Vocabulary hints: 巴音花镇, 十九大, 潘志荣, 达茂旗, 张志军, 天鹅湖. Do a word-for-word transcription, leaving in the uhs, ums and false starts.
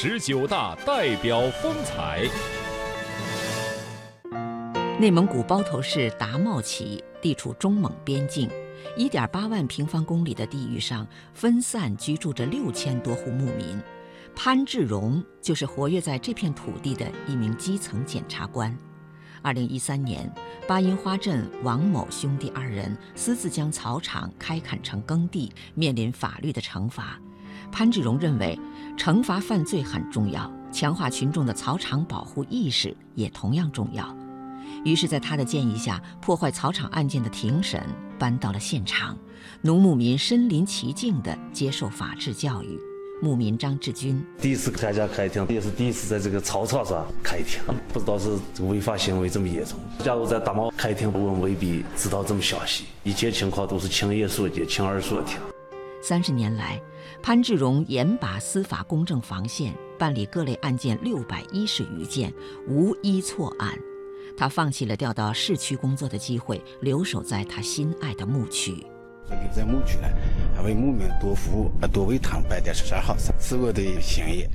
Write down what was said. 十九大代表风采。内蒙古包头市达茂旗地处中蒙边境，一点八万平方公里的地域上分散居住着六千多户牧民。潘志荣就是活跃在这片土地的一名基层检察官。二零一三年，巴音花镇王某兄弟二人私自将草场开砍成耕地，面临法律的惩罚。潘志荣认为，惩罚犯罪很重要，强化群众的草场保护意识也同样重要。于是，在他的建议下，破坏草场案件的庭审搬到了现场，农牧民身临其境地接受法治教育。牧民张志军第一次参加开庭，也是第一次在这个草场上开庭，不知道是违法行为这么严重。假如在达茂开庭，我们未必知道这么详细，一切情况都是亲眼所见，亲耳所听。三十年来，潘志荣严把司法公正防线，办理各类案件六百一十余件，无一错案。他放弃了调到市区工作的机会，留守在他心爱的牧区。在牧区呢，为牧民多服务，多为他们办点事儿好事，是我的心意。